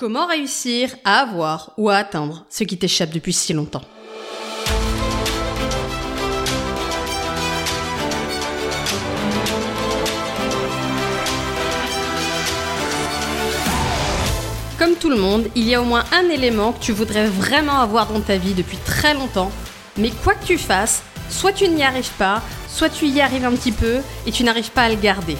Comment réussir à avoir ou à atteindre ce qui t'échappe depuis si longtemps ? Comme tout le monde, il y a au moins un élément que tu voudrais vraiment avoir dans ta vie depuis très longtemps, mais quoi que tu fasses, soit tu n'y arrives pas, soit tu y arrives un petit peu et tu n'arrives pas à le garder.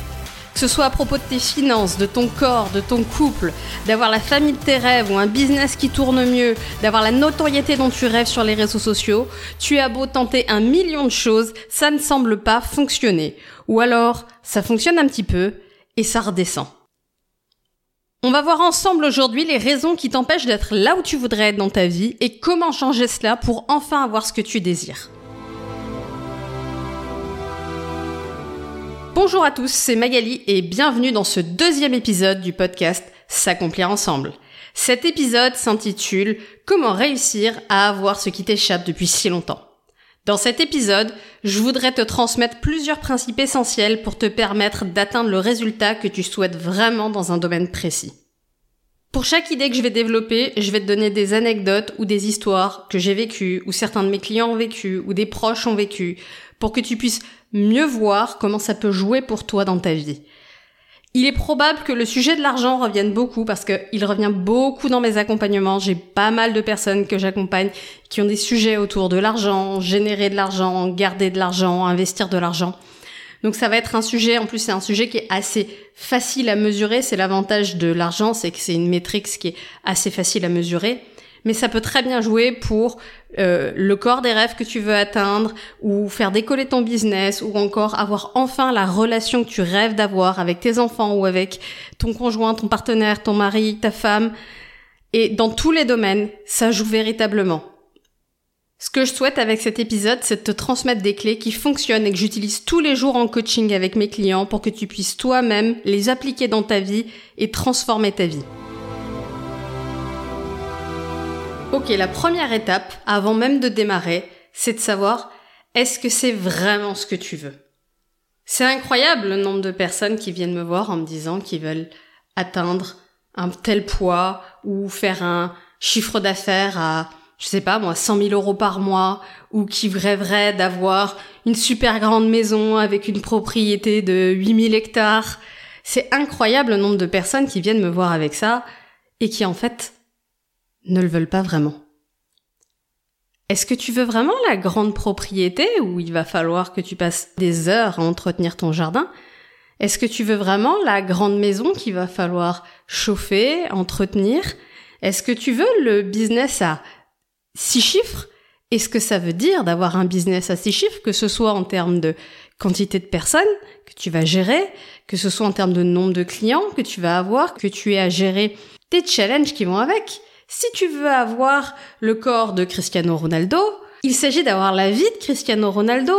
Que ce soit à propos de tes finances, de ton corps, de ton couple, d'avoir la famille de tes rêves ou un business qui tourne mieux, d'avoir la notoriété dont tu rêves sur les réseaux sociaux, tu as beau tenter 1 million de choses, ça ne semble pas fonctionner. Ou alors, ça fonctionne un petit peu et ça redescend. On va voir ensemble aujourd'hui les raisons qui t'empêchent d'être là où tu voudrais être dans ta vie et comment changer cela pour enfin avoir ce que tu désires. Bonjour à tous, c'est Magali et bienvenue dans ce 2e épisode du podcast S'accomplir ensemble. Cet épisode s'intitule « Comment réussir à avoir ce qui t'échappe depuis si longtemps ». Dans cet épisode, je voudrais te transmettre plusieurs principes essentiels pour te permettre d'atteindre le résultat que tu souhaites vraiment dans un domaine précis. Pour chaque idée que je vais développer, je vais te donner des anecdotes ou des histoires que j'ai vécues, ou certains de mes clients ont vécues, ou des proches ont vécues, pour que tu puisses mieux voir comment ça peut jouer pour toi dans ta vie. Il est probable que le sujet de l'argent revienne beaucoup parce qu'il revient beaucoup dans mes accompagnements. J'ai pas mal de personnes que j'accompagne qui ont des sujets autour de l'argent, générer de l'argent, garder de l'argent, investir de l'argent. Donc ça va être un sujet, en plus c'est un sujet qui est assez facile à mesurer. C'est l'avantage de l'argent, c'est que c'est une métrique qui est assez facile à mesurer. Mais ça peut très bien jouer pour le corps des rêves que tu veux atteindre, ou faire décoller ton business, ou encore avoir enfin la relation que tu rêves d'avoir avec tes enfants ou avec ton conjoint, ton partenaire, ton mari, ta femme. Et dans tous les domaines, ça joue véritablement. Ce que je souhaite avec cet épisode, c'est de te transmettre des clés qui fonctionnent et que j'utilise tous les jours en coaching avec mes clients pour que tu puisses toi-même les appliquer dans ta vie et transformer ta vie. Ok, la première étape, avant même de démarrer, c'est de savoir est-ce que c'est vraiment ce que tu veux ? C'est incroyable le nombre de personnes qui viennent me voir en me disant qu'ils veulent atteindre un tel poids ou faire un chiffre d'affaires à, je sais pas moi, 100 000 € par mois, ou qui rêveraient d'avoir une super grande maison avec une propriété de 8000 hectares. C'est incroyable le nombre de personnes qui viennent me voir avec ça et qui en fait ne le veulent pas vraiment. Est-ce que tu veux vraiment la grande propriété où il va falloir que tu passes des heures à entretenir ton jardin ? Est-ce que tu veux vraiment la grande maison qu'il va falloir chauffer, entretenir ? Est-ce que tu veux le business à 6 chiffres ? Et ce que ça veut dire d'avoir un business à 6 chiffres, que ce soit en termes de quantité de personnes que tu vas gérer, que ce soit en termes de nombre de clients que tu vas avoir, que tu aies à gérer tes challenges qui vont avec ? Si tu veux avoir le corps de Cristiano Ronaldo, il s'agit d'avoir la vie de Cristiano Ronaldo,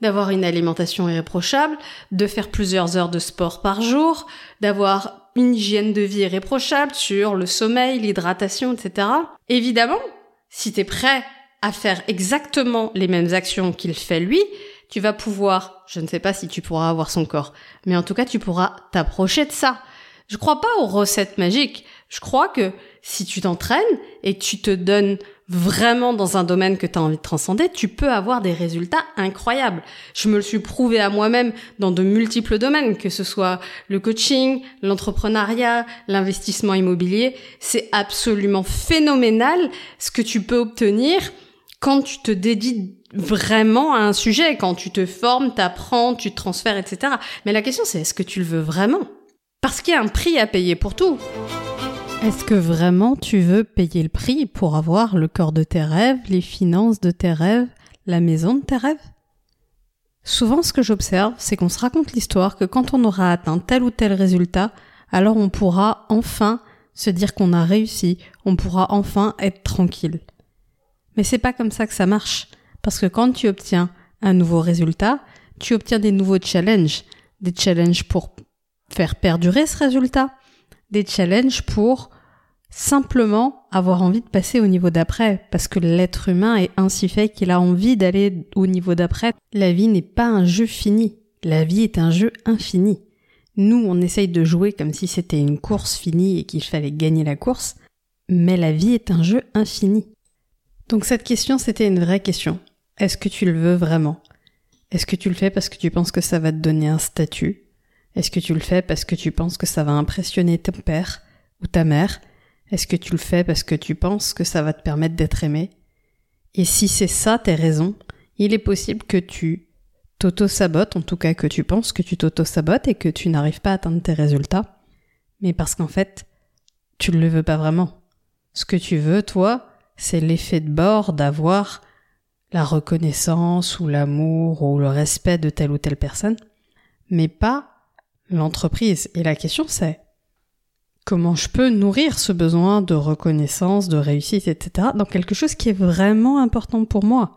d'avoir une alimentation irréprochable, de faire plusieurs heures de sport par jour, d'avoir une hygiène de vie irréprochable sur le sommeil, l'hydratation, etc. Évidemment, si t'es prêt à faire exactement les mêmes actions qu'il fait lui, tu vas pouvoir, je ne sais pas si tu pourras avoir son corps, mais en tout cas tu pourras t'approcher de ça. Je crois pas aux recettes magiques. Je crois que si tu t'entraînes et que tu te donnes vraiment dans un domaine que tu as envie de transcender, tu peux avoir des résultats incroyables. Je me le suis prouvé à moi-même dans de multiples domaines, que ce soit le coaching, l'entrepreneuriat, l'investissement immobilier. C'est absolument phénoménal ce que tu peux obtenir quand tu te dédies vraiment à un sujet, quand tu te formes, t'apprends, tu te transfères, etc. Mais la question c'est, est-ce que tu le veux vraiment ? Parce qu'il y a un prix à payer pour tout. Est-ce que vraiment tu veux payer le prix pour avoir le corps de tes rêves, les finances de tes rêves, la maison de tes rêves ? Souvent, ce que j'observe, c'est qu'on se raconte l'histoire que quand on aura atteint tel ou tel résultat, alors on pourra enfin se dire qu'on a réussi, on pourra enfin être tranquille. Mais c'est pas comme ça que ça marche, parce que quand tu obtiens un nouveau résultat, tu obtiens des nouveaux challenges, des challenges pour faire perdurer ce résultat, des challenges pour simplement avoir envie de passer au niveau d'après, parce que l'être humain est ainsi fait qu'il a envie d'aller au niveau d'après. La vie n'est pas un jeu fini, la vie est un jeu infini. Nous, on essaye de jouer comme si c'était une course finie et qu'il fallait gagner la course, mais la vie est un jeu infini. Donc cette question, c'était une vraie question. Est-ce que tu le veux vraiment ? Est-ce que tu le fais parce que tu penses que ça va te donner un statut ? Est-ce que tu le fais parce que tu penses que ça va impressionner ton père ou ta mère ? Est-ce que tu le fais parce que tu penses que ça va te permettre d'être aimé ? Et si c'est ça tes raisons, il est possible que tu t'auto-sabotes, en tout cas que tu penses que tu t'auto-sabotes et que tu n'arrives pas à atteindre tes résultats, mais parce qu'en fait, tu ne le veux pas vraiment. Ce que tu veux, toi, c'est l'effet de bord d'avoir la reconnaissance ou l'amour ou le respect de telle ou telle personne, mais pas l'entreprise. Et la question c'est, comment je peux nourrir ce besoin de reconnaissance, de réussite, etc. dans quelque chose qui est vraiment important pour moi,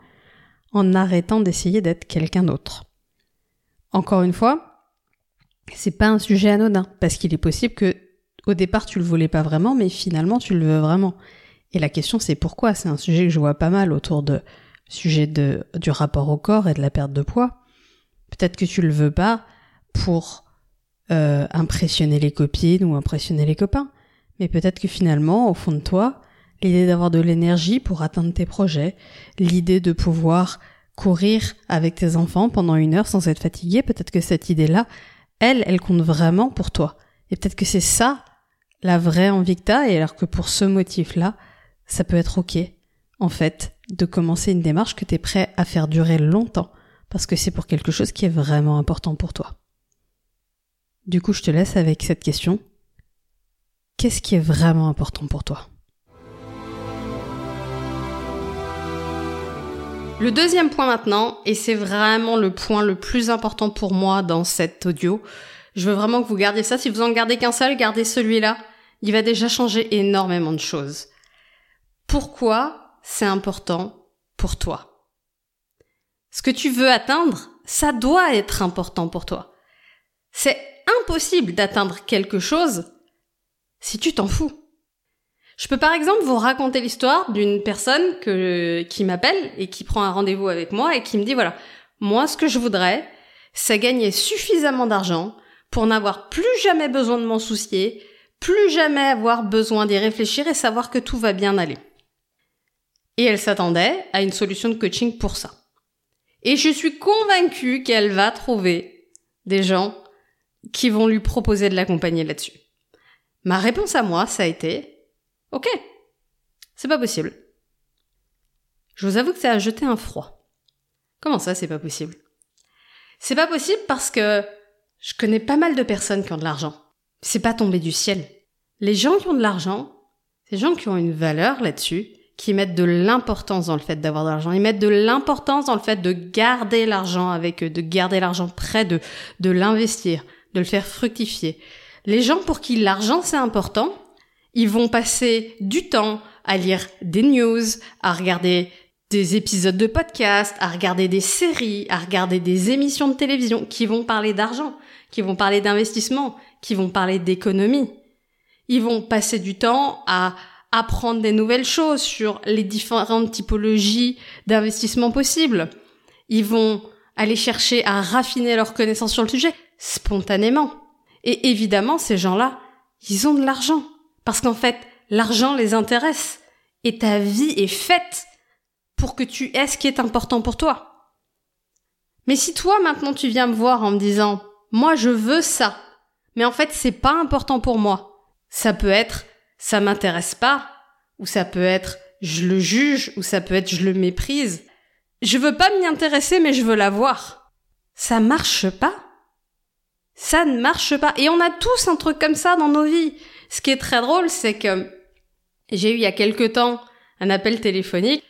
en arrêtant d'essayer d'être quelqu'un d'autre. Encore une fois, c'est pas un sujet anodin, parce qu'il est possible que, au départ, tu le voulais pas vraiment, mais finalement, tu le veux vraiment. Et la question, c'est pourquoi ? C'est un sujet que je vois pas mal autour de sujet du rapport au corps et de la perte de poids. Peut-être que tu le veux pas pour impressionner les copines ou impressionner les copains. Mais peut-être que finalement, au fond de toi, l'idée d'avoir de l'énergie pour atteindre tes projets, l'idée de pouvoir courir avec tes enfants pendant 1 heure sans être fatigué, peut-être que cette idée-là, elle compte vraiment pour toi. Et peut-être que c'est ça, la vraie envie que t'as, et alors que pour ce motif-là, ça peut être ok, en fait, de commencer une démarche que t'es prêt à faire durer longtemps, parce que c'est pour quelque chose qui est vraiment important pour toi. Du coup, je te laisse avec cette question. Qu'est-ce qui est vraiment important pour toi ? Le deuxième point maintenant, et c'est vraiment le point le plus important pour moi dans cet audio, je veux vraiment que vous gardiez ça. Si vous en gardez qu'un seul, gardez celui-là. Il va déjà changer énormément de choses. Pourquoi c'est important pour toi ? Ce que tu veux atteindre, ça doit être important pour toi. C'est impossible d'atteindre quelque chose si tu t'en fous. Je peux par exemple vous raconter l'histoire d'une personne qui m'appelle et qui prend un rendez-vous avec moi et qui me dit voilà, moi ce que je voudrais, c'est gagner suffisamment d'argent pour n'avoir plus jamais besoin de m'en soucier, plus jamais avoir besoin d'y réfléchir et savoir que tout va bien aller. Et elle s'attendait à une solution de coaching pour ça. Et je suis convaincue qu'elle va trouver des gens qui vont lui proposer de l'accompagner là-dessus. Ma réponse à moi, ça a été « Ok, c'est pas possible. » Je vous avoue que ça a jeté un froid. Comment ça, c'est pas possible ? C'est pas possible parce que je connais pas mal de personnes qui ont de l'argent. C'est pas tombé du ciel. Les gens qui ont de l'argent, c'est des gens qui ont une valeur là-dessus, qui mettent de l'importance dans le fait d'avoir de l'argent. Ils mettent de l'importance dans le fait de garder l'argent avec eux, de garder l'argent près d'eux, de l'investir, de le faire fructifier. Les gens pour qui l'argent c'est important, ils vont passer du temps à lire des news, à regarder des épisodes de podcasts, à regarder des séries, à regarder des émissions de télévision qui vont parler d'argent, qui vont parler d'investissement, qui vont parler d'économie. Ils vont passer du temps à apprendre des nouvelles choses sur les différentes typologies d'investissement possibles. Ils vont aller chercher à raffiner leurs connaissances sur le sujet. Spontanément. Et évidemment, ces gens-là, ils ont de l'argent. Parce qu'en fait, l'argent les intéresse. Et ta vie est faite pour que tu aies ce qui est important pour toi. Mais si toi, maintenant, tu viens me voir en me disant « Moi, je veux ça, mais en fait, c'est pas important pour moi. » Ça peut être « Ça m'intéresse pas » ou ça peut être « Je le juge » ou ça peut être « Je le méprise ». « Je veux pas m'y intéresser, mais je veux l'avoir. » Ça marche pas. Ça ne marche pas. Et on a tous un truc comme ça dans nos vies. Ce qui est très drôle, c'est que j'ai eu il y a quelque temps un appel téléphonique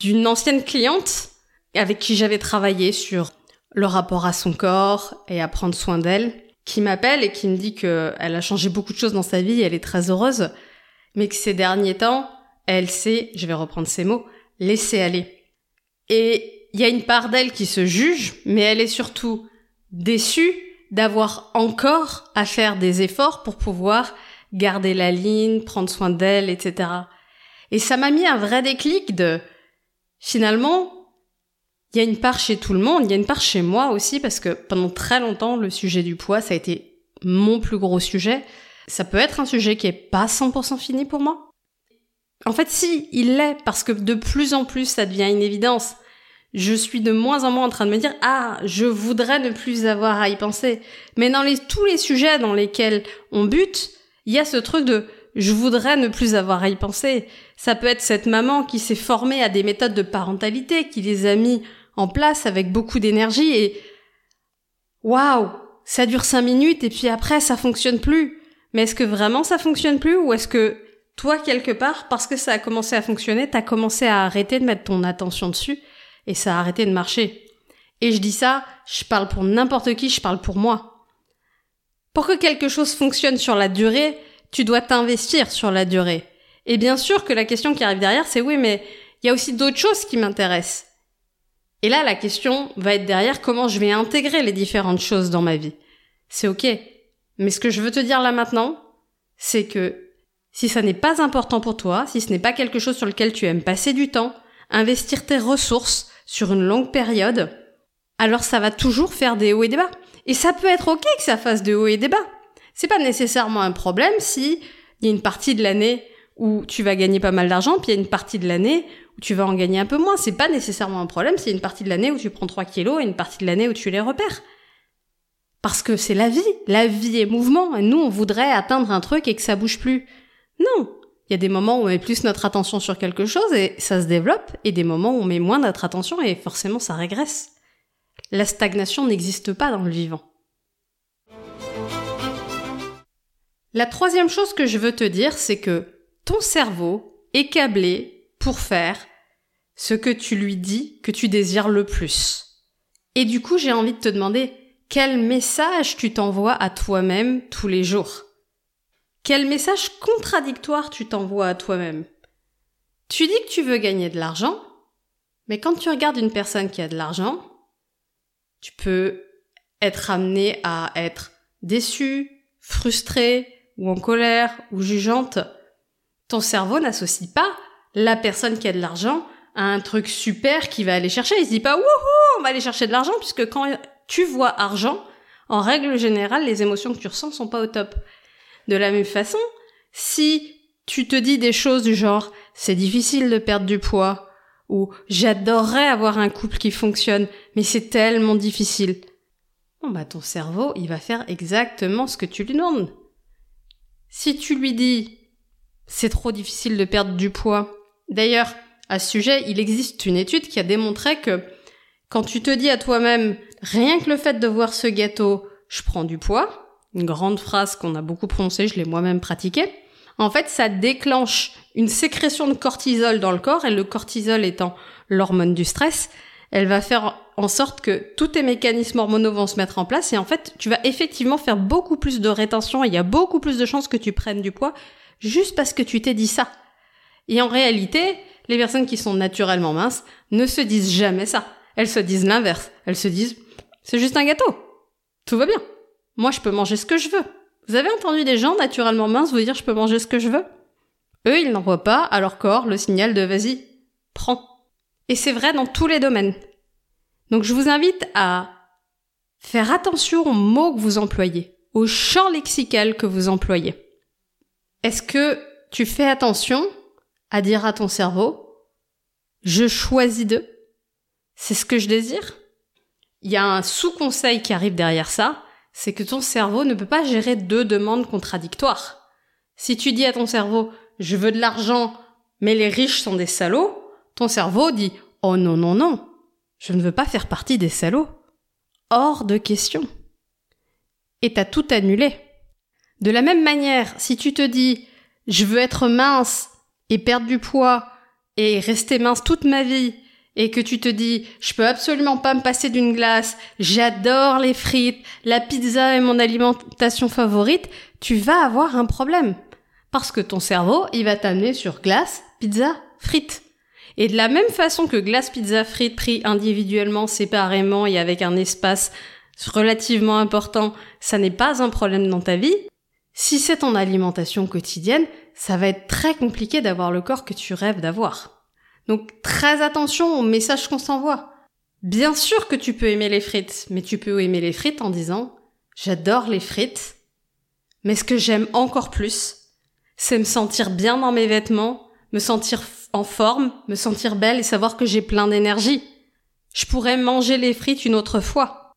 d'une ancienne cliente avec qui j'avais travaillé sur le rapport à son corps et à prendre soin d'elle, qui m'appelle et qui me dit que elle a changé beaucoup de choses dans sa vie, elle est très heureuse, mais que ces derniers temps, elle s'est, je vais reprendre ces mots, laissée aller. Et il y a une part d'elle qui se juge, mais elle est surtout déçue d'avoir encore à faire des efforts pour pouvoir garder la ligne, prendre soin d'elle, etc. Et ça m'a mis un vrai déclic de, finalement, il y a une part chez tout le monde, il y a une part chez moi aussi, parce que pendant très longtemps, le sujet du poids, ça a été mon plus gros sujet. Ça peut être un sujet qui est pas 100% fini pour moi. En fait, si, il l'est, parce que de plus en plus, ça devient une évidence. Je suis de moins en moins en train de me dire « Ah, je voudrais ne plus avoir à y penser ». Mais dans tous les sujets dans lesquels on bute, il y a ce truc de « Je voudrais ne plus avoir à y penser ». Ça peut être cette maman qui s'est formée à des méthodes de parentalité, qui les a mis en place avec beaucoup d'énergie et « Waouh, ça dure 5 minutes et puis après, ça fonctionne plus ». Mais est-ce que vraiment ça fonctionne plus ou est-ce que toi, quelque part, parce que ça a commencé à fonctionner, t'as commencé à arrêter de mettre ton attention dessus ? Et ça a arrêté de marcher. Et je dis ça, je parle pour n'importe qui, je parle pour moi. Pour que quelque chose fonctionne sur la durée, tu dois t'investir sur la durée. Et bien sûr que la question qui arrive derrière, c'est oui, mais il y a aussi d'autres choses qui m'intéressent. Et là, la question va être derrière comment je vais intégrer les différentes choses dans ma vie. C'est ok. Mais ce que je veux te dire là maintenant, c'est que si ça n'est pas important pour toi, si ce n'est pas quelque chose sur lequel tu aimes passer du temps, investir tes ressources sur une longue période, alors ça va toujours faire des hauts et des bas. Et ça peut être ok que ça fasse des hauts et des bas. C'est pas nécessairement un problème si il y a une partie de l'année où tu vas gagner pas mal d'argent, puis il y a une partie de l'année où tu vas en gagner un peu moins. C'est pas nécessairement un problème si il y a une partie de l'année où tu prends 3 kilos et une partie de l'année où tu les repères. Parce que c'est la vie est mouvement, et nous on voudrait atteindre un truc et que ça bouge plus. Non. Il y a des moments où on met plus notre attention sur quelque chose et ça se développe, et des moments où on met moins notre attention et forcément ça régresse. La stagnation n'existe pas dans le vivant. La troisième chose que je veux te dire, c'est que ton cerveau est câblé pour faire ce que tu lui dis que tu désires le plus. Et du coup, j'ai envie de te demander quel message tu t'envoies à toi-même tous les jours ? Quel message contradictoire tu t'envoies à toi-même ? Tu dis que tu veux gagner de l'argent, mais quand tu regardes une personne qui a de l'argent, tu peux être amené à être déçu, frustré, ou en colère, ou jugeante. Ton cerveau n'associe pas la personne qui a de l'argent à un truc super qu'il va aller chercher. Il se dit pas « Wouhou, on va aller chercher de l'argent » puisque quand tu vois argent, en règle générale, les émotions que tu ressens sont pas au top. De la même façon, si tu te dis des choses du genre « c'est difficile de perdre du poids » ou « j'adorerais avoir un couple qui fonctionne, mais c'est tellement difficile », bon bah ton cerveau, il va faire exactement ce que tu lui demandes. Si tu lui dis « c'est trop difficile de perdre du poids », d'ailleurs, à ce sujet, il existe une étude qui a démontré que quand tu te dis à toi-même « rien que le fait de voir ce gâteau, je prends du poids », une grande phrase qu'on a beaucoup prononcée, je l'ai moi-même pratiquée. En fait, ça déclenche une sécrétion de cortisol dans le corps, et le cortisol étant l'hormone du stress, elle va faire en sorte que tous tes mécanismes hormonaux vont se mettre en place, et en fait, tu vas effectivement faire beaucoup plus de rétention, et il y a beaucoup plus de chances que tu prennes du poids, juste parce que tu t'es dit ça. Et en réalité, les personnes qui sont naturellement minces ne se disent jamais ça. Elles se disent l'inverse. Elles se disent, c'est juste un gâteau. Tout va bien. Moi, je peux manger ce que je veux. Vous avez entendu des gens naturellement minces vous dire « je peux manger ce que je veux ». Eux, ils n'envoient pas à leur corps le signal de « vas-y, prends ». Et c'est vrai dans tous les domaines. Donc, je vous invite à faire attention aux mots que vous employez, au champ lexical que vous employez. Est-ce que tu fais attention à dire à ton cerveau « je choisis de »,« c'est ce que je désire ». Il y a un sous-conseil qui arrive derrière ça, c'est que ton cerveau ne peut pas gérer 2 demandes contradictoires. Si tu dis à ton cerveau « je veux de l'argent, mais les riches sont des salauds », ton cerveau dit « oh non, non, non, je ne veux pas faire partie des salauds. Hors de question. » Et t'as tout annulé. De la même manière, si tu te dis « je veux être mince et perdre du poids et rester mince toute ma vie », et que tu te dis « je peux absolument pas me passer d'une glace, j'adore les frites, la pizza est mon alimentation favorite », tu vas avoir un problème. Parce que ton cerveau, il va t'amener sur glace, pizza, frites. Et de la même façon que glace, pizza, frites pris individuellement, séparément et avec un espace relativement important, ça n'est pas un problème dans ta vie, si c'est ton alimentation quotidienne, ça va être très compliqué d'avoir le corps que tu rêves d'avoir. Donc très attention aux messages qu'on s'envoie. Bien sûr que tu peux aimer les frites, mais tu peux aimer les frites en disant « j'adore les frites, mais ce que j'aime encore plus, c'est me sentir bien dans mes vêtements, me sentir en forme, me sentir belle et savoir que j'ai plein d'énergie. Je pourrais manger les frites une autre fois.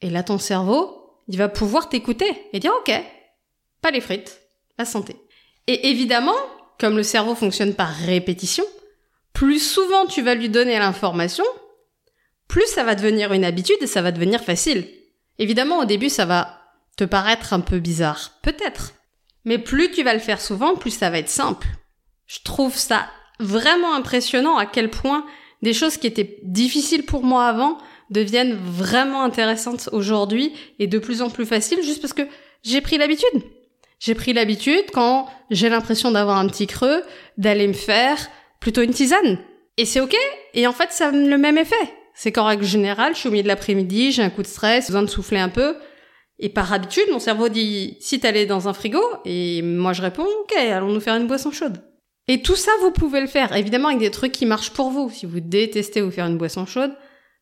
Et là, ton cerveau, il va pouvoir t'écouter et dire « Ok, pas les frites, la santé ». Et évidemment, comme le cerveau fonctionne par répétition, plus souvent tu vas lui donner l'information, plus ça va devenir une habitude et ça va devenir facile. Évidemment, au début, ça va te paraître un peu bizarre, peut-être. Mais plus tu vas le faire souvent, plus ça va être simple. Je trouve ça vraiment impressionnant à quel point des choses qui étaient difficiles pour moi avant deviennent vraiment intéressantes aujourd'hui et de plus en plus faciles juste parce que j'ai pris l'habitude. J'ai pris l'habitude, quand j'ai l'impression d'avoir un petit creux, d'aller me faire plutôt une tisane. Et c'est ok, et en fait ça a le même effet. C'est qu'en règle générale, je suis au milieu de l'après-midi, j'ai un coup de stress, besoin de souffler un peu. Et par habitude, mon cerveau dit « si t'allais dans un frigo », et moi je réponds « ok, allons nous faire une boisson chaude ». Et tout ça, vous pouvez le faire, évidemment avec des trucs qui marchent pour vous. Si vous détestez vous faire une boisson chaude,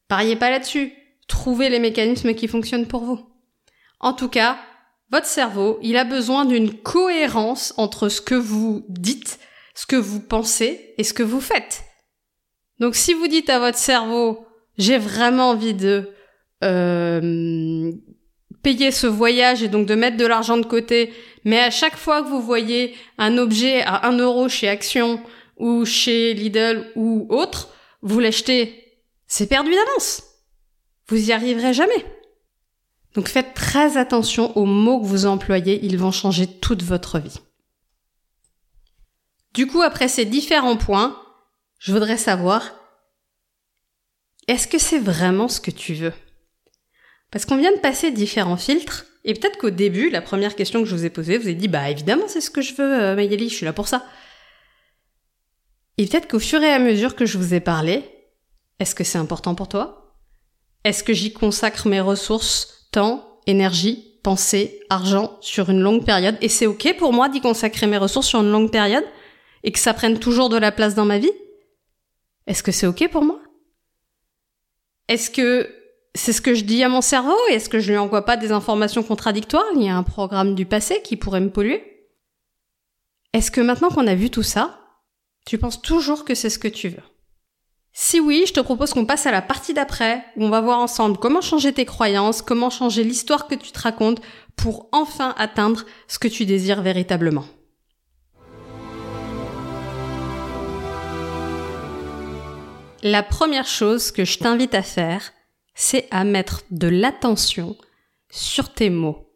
pariez pas là-dessus. Trouvez les mécanismes qui fonctionnent pour vous. En tout cas, votre cerveau, il a besoin d'une cohérence entre ce que vous dites, ce que vous pensez et ce que vous faites. Donc si vous dites à votre cerveau « j'ai vraiment envie de... payer ce voyage et donc de mettre de l'argent de côté, mais à chaque fois que vous voyez un objet à 1€ chez Action ou chez Lidl ou autre, vous l'achetez, c'est perdu d'avance. Vous y arriverez jamais. Donc faites très attention aux mots que vous employez, ils vont changer toute votre vie. Du coup, après ces différents points, je voudrais savoir, est-ce que c'est vraiment ce que tu veux ? Parce qu'on vient de passer différents filtres, et peut-être qu'au début, la première question que je vous ai posée, vous avez dit « bah évidemment c'est ce que je veux Magali, je suis là pour ça ». Et peut-être qu'au fur et à mesure que je vous ai parlé, est-ce que c'est important pour toi ? Est-ce que j'y consacre mes ressources, temps, énergie, pensée, argent sur une longue période ? Et c'est ok pour moi d'y consacrer mes ressources sur une longue période ? Et que ça prenne toujours de la place dans ma vie ? Est-ce que c'est ok pour moi ? Est-ce que... c'est ce que je dis à mon cerveau, et est-ce que je lui envoie pas des informations contradictoires ? Il y a un programme du passé qui pourrait me polluer. Est-ce que maintenant qu'on a vu tout ça, tu penses toujours que c'est ce que tu veux ? Si oui, je te propose qu'on passe à la partie d'après, où on va voir ensemble comment changer tes croyances, comment changer l'histoire que tu te racontes pour enfin atteindre ce que tu désires véritablement. La première chose que je t'invite à faire, c'est à mettre de l'attention sur tes mots.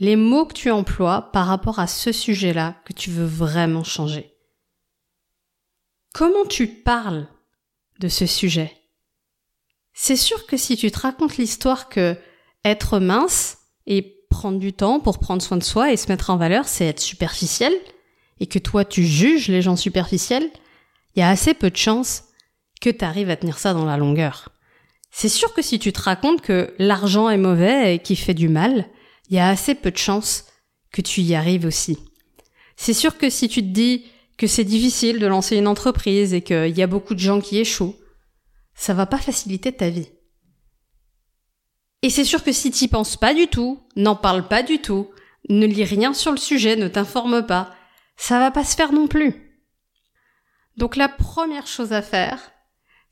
Les mots que tu emploies par rapport à ce sujet-là que tu veux vraiment changer. Comment tu parles de ce sujet ? C'est sûr que si tu te racontes l'histoire que être mince et prendre du temps pour prendre soin de soi et se mettre en valeur, c'est être superficiel, et que toi tu juges les gens superficiels, il y a assez peu de chances que tu arrives à tenir ça dans la longueur. C'est sûr que si tu te racontes que l'argent est mauvais et qu'il fait du mal, il y a assez peu de chances que tu y arrives aussi. C'est sûr que si tu te dis que c'est difficile de lancer une entreprise et qu'il y a beaucoup de gens qui échouent, ça va pas faciliter ta vie. Et c'est sûr que si t'y penses pas du tout, n'en parle pas du tout, ne lis rien sur le sujet, ne t'informe pas, ça va pas se faire non plus. Donc la première chose à faire,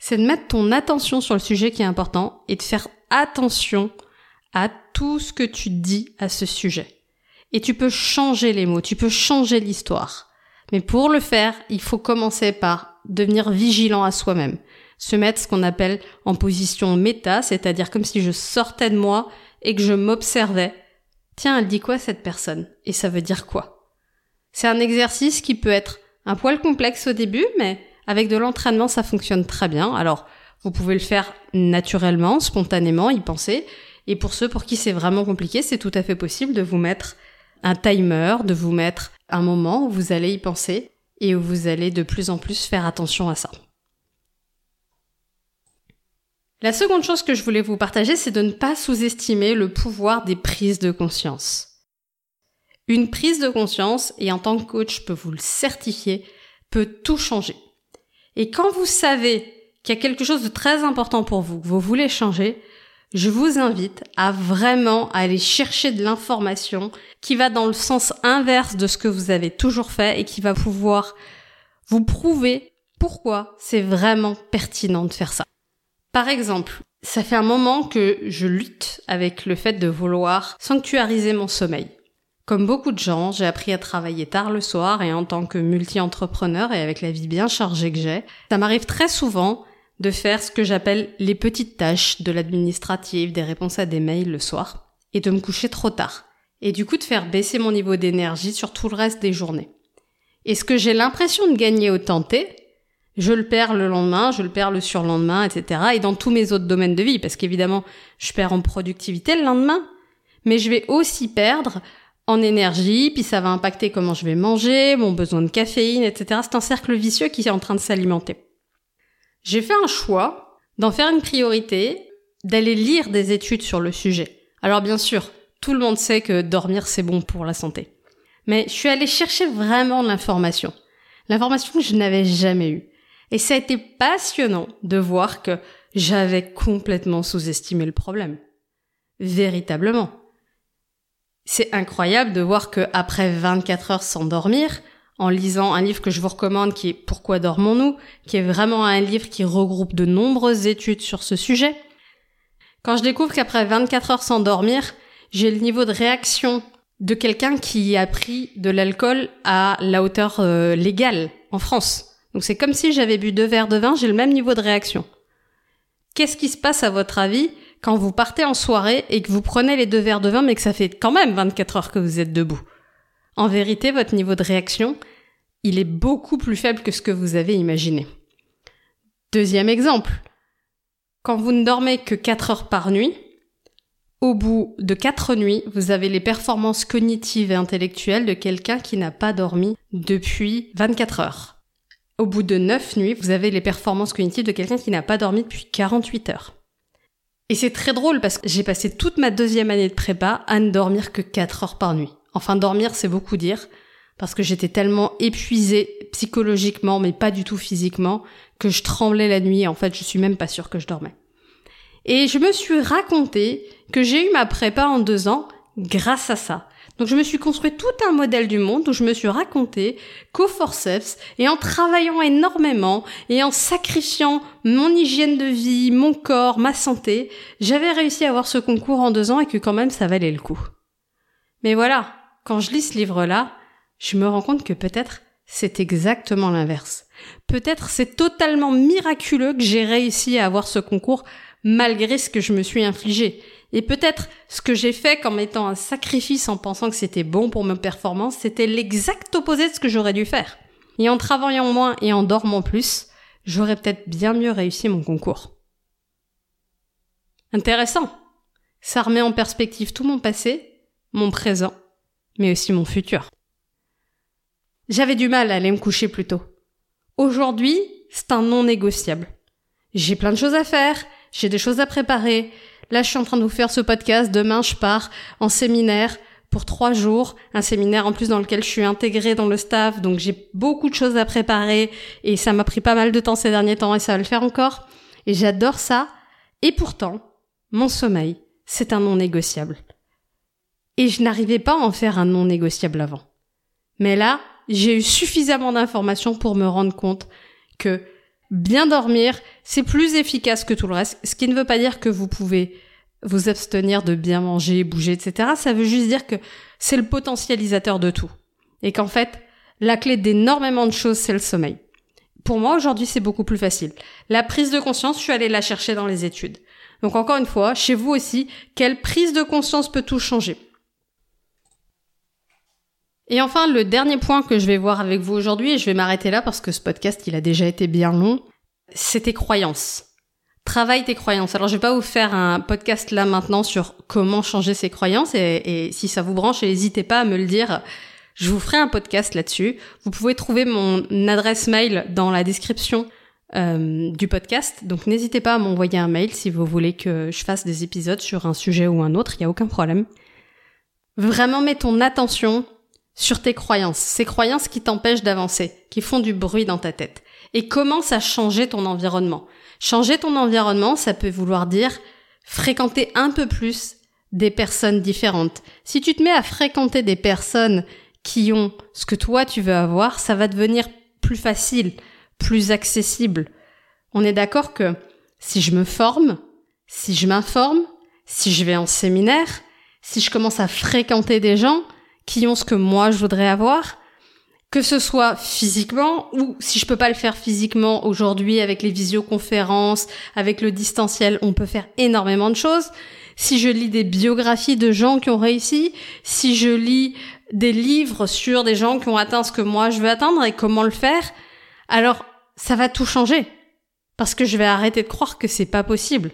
c'est de mettre ton attention sur le sujet qui est important et de faire attention à tout ce que tu dis à ce sujet. Et tu peux changer les mots, tu peux changer l'histoire. Mais pour le faire, il faut commencer par devenir vigilant à soi-même. Se mettre ce qu'on appelle en position méta, c'est-à-dire comme si je sortais de moi et que je m'observais. Tiens, elle dit quoi cette personne ? Et ça veut dire quoi ? C'est un exercice qui peut être un poil complexe au début, mais... avec de l'entraînement, ça fonctionne très bien. Alors, vous pouvez le faire naturellement, spontanément, y penser. Et pour ceux pour qui c'est vraiment compliqué, c'est tout à fait possible de vous mettre un timer, de vous mettre un moment où vous allez y penser et où vous allez de plus en plus faire attention à ça. La seconde chose que je voulais vous partager, c'est de ne pas sous-estimer le pouvoir des prises de conscience. Une prise de conscience, et en tant que coach, je peux vous le certifier, peut tout changer. Et quand vous savez qu'il y a quelque chose de très important pour vous, que vous voulez changer, je vous invite à vraiment aller chercher de l'information qui va dans le sens inverse de ce que vous avez toujours fait et qui va pouvoir vous prouvez pourquoi c'est vraiment pertinent de faire ça. Par exemple, ça fait un moment que je lutte avec le fait de vouloir sanctuariser mon sommeil. Comme beaucoup de gens, j'ai appris à travailler tard le soir et en tant que multi-entrepreneur et avec la vie bien chargée que j'ai, ça m'arrive très souvent de faire ce que j'appelle les petites tâches de l'administratif, des réponses à des mails le soir et de me coucher trop tard. Et du coup de faire baisser mon niveau d'énergie sur tout le reste des journées. Et ce que j'ai l'impression de gagner au tenté, je le perds le lendemain, je le perds le surlendemain, etc. Et dans tous mes autres domaines de vie, parce qu'évidemment, je perds en productivité le lendemain, mais je vais aussi perdre en énergie, puis ça va impacter comment je vais manger, mon besoin de caféine, etc. C'est un cercle vicieux qui est en train de s'alimenter. J'ai fait un choix d'en faire une priorité, d'aller lire des études sur le sujet. Alors bien sûr, tout le monde sait que dormir c'est bon pour la santé. Mais je suis allée chercher vraiment l'information. L'information que je n'avais jamais eue. Et ça a été passionnant de voir que j'avais complètement sous-estimé le problème. Véritablement. C'est incroyable de voir que après 24 heures sans dormir, en lisant un livre que je vous recommande qui est « Pourquoi dormons-nous ?», qui est vraiment un livre qui regroupe de nombreuses études sur ce sujet. Quand je découvre qu'après 24 heures sans dormir, j'ai le niveau de réaction de quelqu'un qui a pris de l'alcool à la hauteur légale en France. Donc c'est comme si j'avais bu 2 verres de vin, j'ai le même niveau de réaction. Qu'est-ce qui se passe à votre avis quand vous partez en soirée et que vous prenez les 2 verres de vin mais que ça fait quand même 24 heures que vous êtes debout? En vérité, votre niveau de réaction, il est beaucoup plus faible que ce que vous avez imaginé. Deuxième exemple. Quand vous ne dormez que 4 heures par nuit, au bout de 4 nuits, vous avez les performances cognitives et intellectuelles de quelqu'un qui n'a pas dormi depuis 24 heures. Au bout de 9 nuits, vous avez les performances cognitives de quelqu'un qui n'a pas dormi depuis 48 heures. Et c'est très drôle parce que j'ai passé toute ma 2e année de prépa à ne dormir que 4 heures par nuit. Enfin, dormir, c'est beaucoup dire, parce que j'étais tellement épuisée psychologiquement, mais pas du tout physiquement, que je tremblais la nuit et en fait, je suis même pas sûre que je dormais. Et je me suis raconté que j'ai eu ma prépa en 2 ans grâce à ça. Donc je me suis construit tout un modèle du monde où je me suis raconté qu'au forceps, et en travaillant énormément, et en sacrifiant mon hygiène de vie, mon corps, ma santé, j'avais réussi à avoir ce concours en 2 ans et que quand même ça valait le coup. Mais voilà, quand je lis ce livre-là, je me rends compte que peut-être c'est exactement l'inverse. Peut-être c'est totalement miraculeux que j'ai réussi à avoir ce concours malgré ce que je me suis infligé. Et peut-être ce que j'ai fait comme étant un sacrifice en pensant que c'était bon pour mes performances, c'était l'exact opposé de ce que j'aurais dû faire. Et en travaillant moins et en dormant plus, j'aurais peut-être bien mieux réussi mon concours. Intéressant. Ça remet en perspective tout mon passé, mon présent, mais aussi mon futur. J'avais du mal à aller me coucher plus tôt. Aujourd'hui, c'est un non négociable. J'ai plein de choses à faire, j'ai des choses à préparer. Là, je suis en train de vous faire ce podcast. Demain, je pars en séminaire pour 3 jours. Un séminaire en plus dans lequel je suis intégrée dans le staff. Donc, j'ai beaucoup de choses à préparer. Et ça m'a pris pas mal de temps ces derniers temps et ça va le faire encore. Et j'adore ça. Et pourtant, mon sommeil, c'est un non négociable. Et je n'arrivais pas à en faire un non négociable avant. Mais là, j'ai eu suffisamment d'informations pour me rendre compte que bien dormir, c'est plus efficace que tout le reste, ce qui ne veut pas dire que vous pouvez vous abstenir de bien manger, bouger, etc. Ça veut juste dire que c'est le potentialisateur de tout. Et qu'en fait, la clé d'énormément de choses, c'est le sommeil. Pour moi, aujourd'hui, c'est beaucoup plus facile. La prise de conscience, je suis allée la chercher dans les études. Donc encore une fois, chez vous aussi, quelle prise de conscience peut tout changer? Et enfin, le dernier point que je vais voir avec vous aujourd'hui, et je vais m'arrêter là parce que ce podcast, il a déjà été bien long, c'est tes croyances. Travaille tes croyances. Alors, je vais pas vous faire un podcast là maintenant sur comment changer ses croyances, et si ça vous branche, n'hésitez pas à me le dire. Je vous ferai un podcast là-dessus. Vous pouvez trouver mon adresse mail dans la description du podcast. Donc, n'hésitez pas à m'envoyer un mail si vous voulez que je fasse des épisodes sur un sujet ou un autre. Il n'y a aucun problème. Vraiment, mets ton attention sur tes croyances, ces croyances qui t'empêchent d'avancer, qui font du bruit dans ta tête. Et commence à changer ton environnement. Changer ton environnement, ça peut vouloir dire fréquenter un peu plus des personnes différentes. Si tu te mets à fréquenter des personnes qui ont ce que toi tu veux avoir, ça va devenir plus facile, plus accessible. On est d'accord que si je me forme, si je m'informe, si je vais en séminaire, si je commence à fréquenter des gens qui ont ce que moi je voudrais avoir, que ce soit physiquement ou si je peux pas le faire physiquement aujourd'hui avec les visioconférences, avec le distanciel, on peut faire énormément de choses. Si je lis des biographies de gens qui ont réussi, si je lis des livres sur des gens qui ont atteint ce que moi je veux atteindre et comment le faire, alors ça va tout changer. Parce que je vais arrêter de croire que c'est pas possible.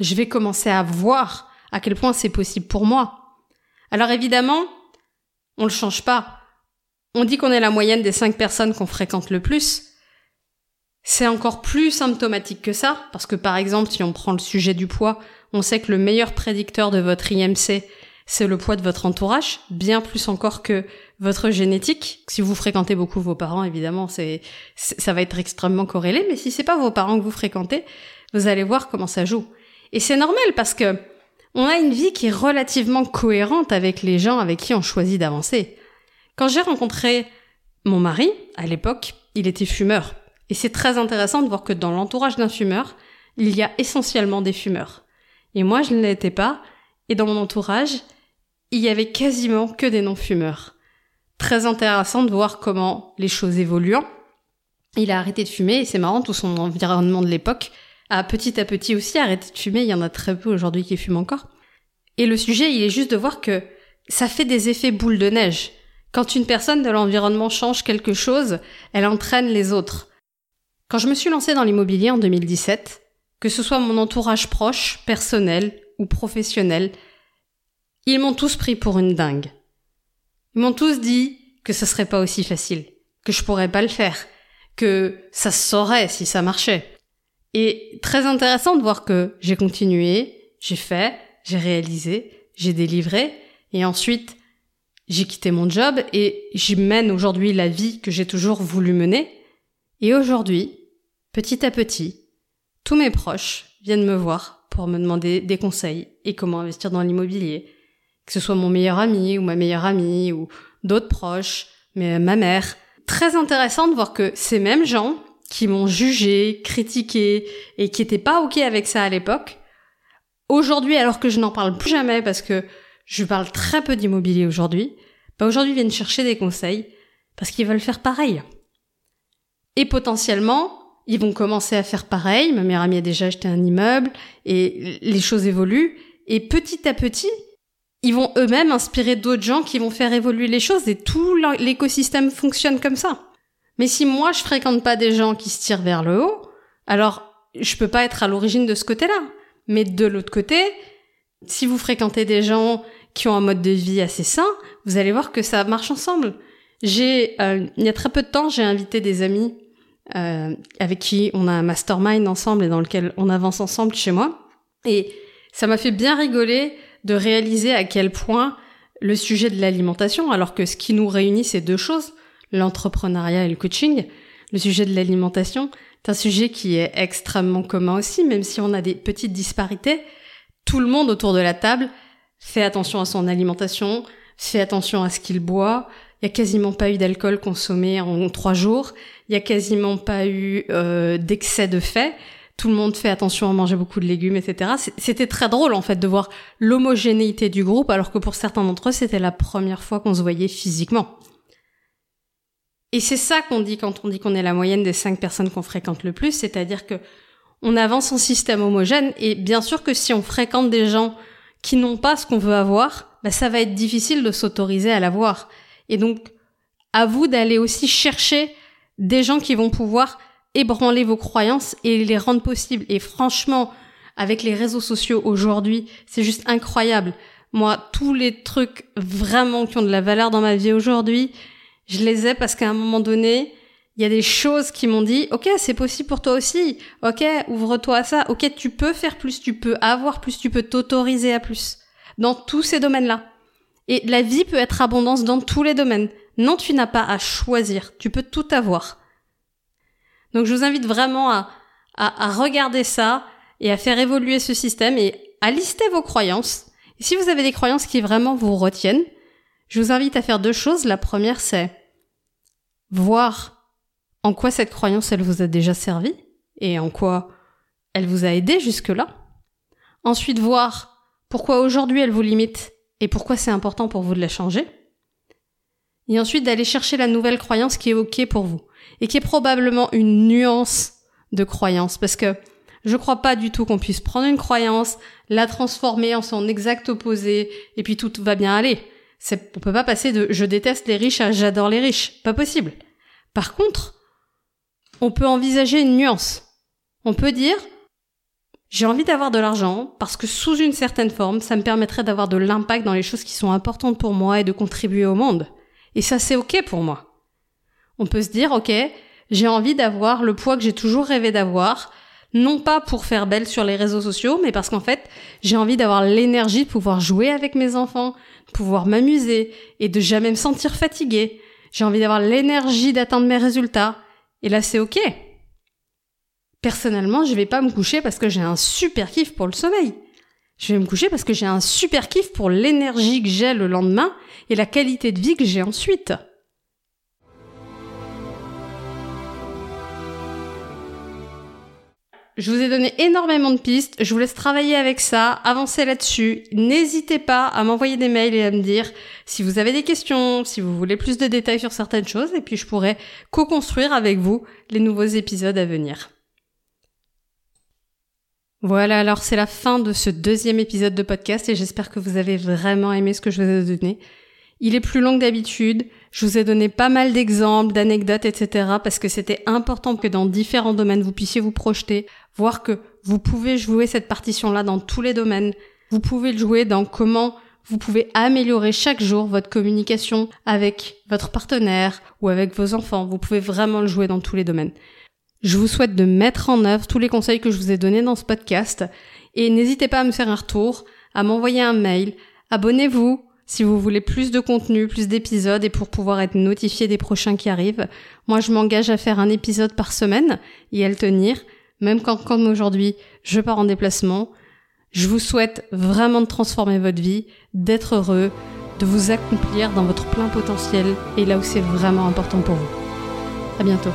Je vais commencer à voir à quel point c'est possible pour moi. Alors évidemment, on le change pas. On dit qu'on est la moyenne des 5 personnes qu'on fréquente le plus. C'est encore plus symptomatique que ça, parce que par exemple, si on prend le sujet du poids, on sait que le meilleur prédicteur de votre IMC, c'est le poids de votre entourage, bien plus encore que votre génétique. Si vous fréquentez beaucoup vos parents, évidemment, ça va être extrêmement corrélé, mais si c'est pas vos parents que vous fréquentez, vous allez voir comment ça joue. Et c'est normal parce que on a une vie qui est relativement cohérente avec les gens avec qui on choisit d'avancer. Quand j'ai rencontré mon mari, à l'époque, il était fumeur. Et c'est très intéressant de voir que dans l'entourage d'un fumeur, il y a essentiellement des fumeurs. Et moi, je ne l'étais pas. Et dans mon entourage, il y avait quasiment que des non-fumeurs. Très intéressant de voir comment les choses évoluant. Il a arrêté de fumer et c'est marrant, tout son environnement de l'époque a petit aussi arrêté de fumer. Il y en a très peu aujourd'hui qui fument encore. Et le sujet, il est juste de voir que ça fait des effets boule de neige. Quand une personne de l'environnement change quelque chose, elle entraîne les autres. Quand je me suis lancée dans l'immobilier en 2017, que ce soit mon entourage proche, personnel ou professionnel, ils m'ont tous pris pour une dingue. Ils m'ont tous dit que ce serait pas aussi facile, que je pourrais pas le faire, que ça se saurait si ça marchait. Et très intéressant de voir que j'ai continué, j'ai fait, j'ai réalisé, j'ai délivré, et ensuite j'ai quitté mon job et j'y mène aujourd'hui la vie que j'ai toujours voulu mener. Et aujourd'hui, petit à petit, tous mes proches viennent me voir pour me demander des conseils et comment investir dans l'immobilier. Que ce soit mon meilleur ami ou ma meilleure amie ou d'autres proches, mais ma mère. Très intéressant de voir que ces mêmes gens qui m'ont jugé, critiqué et qui étaient pas OK avec ça à l'époque, aujourd'hui, alors que je n'en parle plus jamais parce que je parle très peu d'immobilier aujourd'hui, bah aujourd'hui viennent chercher des conseils parce qu'ils veulent faire pareil. Et potentiellement, ils vont commencer à faire pareil. Ma meilleure amie a déjà acheté un immeuble et les choses évoluent. Et petit à petit, ils vont eux-mêmes inspirer d'autres gens qui vont faire évoluer les choses et tout l'écosystème fonctionne comme ça. Mais si moi, je fréquente pas des gens qui se tirent vers le haut, alors je peux pas être à l'origine de ce côté-là. Mais de l'autre côté, si vous fréquentez des gens qui ont un mode de vie assez sain, vous allez voir que ça marche ensemble. Il y a très peu de temps, j'ai invité des amis avec qui on a un mastermind ensemble et dans lequel on avance ensemble chez moi. Et ça m'a fait bien rigoler de réaliser à quel point le sujet de l'alimentation, alors que ce qui nous réunit, c'est deux choses, l'entrepreneuriat et le coaching. Le sujet de l'alimentation, c'est un sujet qui est extrêmement commun aussi, même si on a des petites disparités. Tout le monde autour de la table fait attention à son alimentation, fait attention à ce qu'il boit. Il y a quasiment pas eu d'alcool consommé en 3 jours. Il y a quasiment pas eu d'excès de fait. Tout le monde fait attention à manger beaucoup de légumes, etc. C'était très drôle en fait de voir l'homogénéité du groupe, alors que pour certains d'entre eux, c'était la première fois qu'on se voyait physiquement. Et c'est ça qu'on dit quand on dit qu'on est la moyenne des 5 personnes qu'on fréquente le plus, c'est-à-dire que on avance en système homogène. Et bien sûr que si on fréquente des gens qui n'ont pas ce qu'on veut avoir, bah ça va être difficile de s'autoriser à l'avoir. Et donc, à vous d'aller aussi chercher des gens qui vont pouvoir ébranler vos croyances et les rendre possibles. Et franchement, avec les réseaux sociaux aujourd'hui, c'est juste incroyable. Moi, tous les trucs vraiment qui ont de la valeur dans ma vie aujourd'hui, je les ai parce qu'à un moment donné, il y a des choses qui m'ont dit « Ok, c'est possible pour toi aussi. Ok, ouvre-toi à ça. Ok, tu peux faire plus, tu peux avoir plus, tu peux t'autoriser à plus. » Dans tous ces domaines-là. Et la vie peut être abondance dans tous les domaines. Non, tu n'as pas à choisir. Tu peux tout avoir. Donc, je vous invite vraiment à regarder ça et à faire évoluer ce système et à lister vos croyances. Et si vous avez des croyances qui vraiment vous retiennent, je vous invite à faire 2 choses. La première, c'est voir en quoi cette croyance, elle vous a déjà servi et en quoi elle vous a aidé jusque-là. Ensuite, voir pourquoi aujourd'hui elle vous limite et pourquoi c'est important pour vous de la changer. Et ensuite, d'aller chercher la nouvelle croyance qui est OK pour vous et qui est probablement une nuance de croyance, parce que je crois pas du tout qu'on puisse prendre une croyance, la transformer en son exact opposé et puis tout va bien aller. On peut pas passer de « je déteste les riches » à « j'adore les riches ». Pas possible. Par contre, on peut envisager une nuance. On peut dire « j'ai envie d'avoir de l'argent parce que sous une certaine forme, ça me permettrait d'avoir de l'impact dans les choses qui sont importantes pour moi et de contribuer au monde. » Et ça, c'est OK pour moi. On peut se dire « OK, j'ai envie d'avoir le poids que j'ai toujours rêvé d'avoir », non pas pour faire belle sur les réseaux sociaux, mais parce qu'en fait, j'ai envie d'avoir l'énergie de pouvoir jouer avec mes enfants, de pouvoir m'amuser et de jamais me sentir fatiguée. J'ai envie d'avoir l'énergie d'atteindre mes résultats. Et là, c'est OK. Personnellement, je vais pas me coucher parce que j'ai un super kiff pour le sommeil. Je vais me coucher parce que j'ai un super kiff pour l'énergie que j'ai le lendemain et la qualité de vie que j'ai ensuite. Je vous ai donné énormément de pistes, je vous laisse travailler avec ça, avancer là-dessus. N'hésitez pas à m'envoyer des mails et à me dire si vous avez des questions, si vous voulez plus de détails sur certaines choses, et puis je pourrai co-construire avec vous les nouveaux épisodes à venir. Voilà, alors c'est la fin de ce 2e épisode de podcast et j'espère que vous avez vraiment aimé ce que je vous ai donné. Il est plus long que d'habitude, je vous ai donné pas mal d'exemples, d'anecdotes, etc. parce que c'était important que dans différents domaines vous puissiez vous projeter, voir que vous pouvez jouer cette partition-là dans tous les domaines. Vous pouvez le jouer dans comment vous pouvez améliorer chaque jour votre communication avec votre partenaire ou avec vos enfants. Vous pouvez vraiment le jouer dans tous les domaines. Je vous souhaite de mettre en œuvre tous les conseils que je vous ai donnés dans ce podcast et n'hésitez pas à me faire un retour, à m'envoyer un mail, abonnez-vous. Si vous voulez plus de contenu, plus d'épisodes et pour pouvoir être notifié des prochains qui arrivent, moi je m'engage à faire un épisode par semaine et à le tenir, même quand, comme aujourd'hui, je pars en déplacement. Je vous souhaite vraiment de transformer votre vie, d'être heureux, de vous accomplir dans votre plein potentiel et là où c'est vraiment important pour vous. À bientôt.